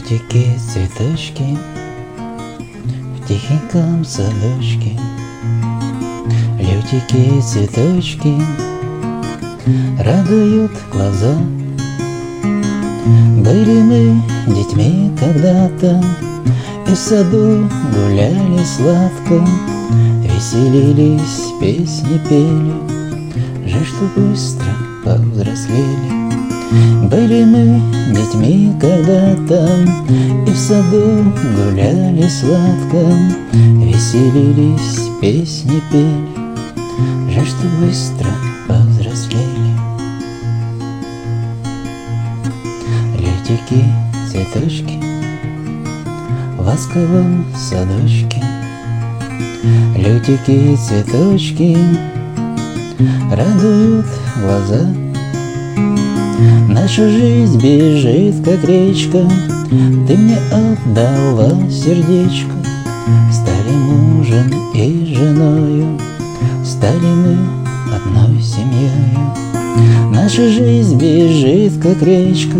Лютики-цветочки в тихеньком садочке, лютики-цветочки радуют глаза. Были мы детьми когда-то, и в саду гуляли сладко, веселились, песни пели, жаль, что быстро повзрослели. Были мы детьми когда-то, и в саду гуляли сладко, веселились, песни пели, жаль, что быстро повзрослели. Лютики-цветочки в ласковом садочке, лютики-цветочки радуют глаза. Наша жизнь бежит, как речка, ты мне отдала сердечко. Стали мужем и женою, стали мы одной семьей. Наша жизнь бежит, как речка,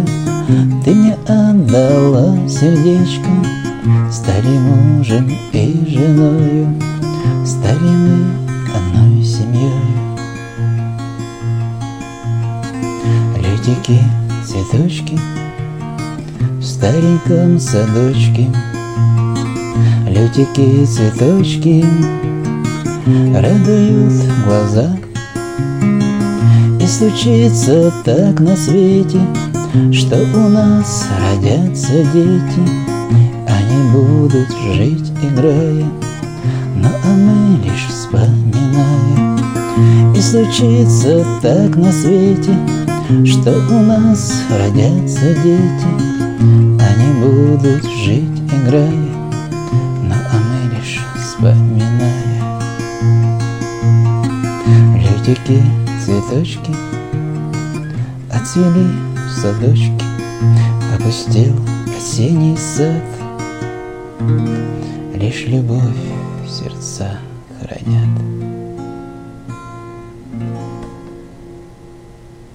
ты мне отдала сердечко. Стали мужем и женою, стали мы одной семьей. Лютики-цветочки в стареньком садочке, лютики-цветочки радуют глаза. И случится так на свете, что у нас родятся дети. Они будут жить, играя, ну а мы лишь вспоминаем. И случится так на свете, что у нас родятся дети, они будут жить, играя, ну а мы лишь вспоминаем. Лютики-цветочки отцвели в садочке, опустел осенний сад, лишь любовь сердца хранят.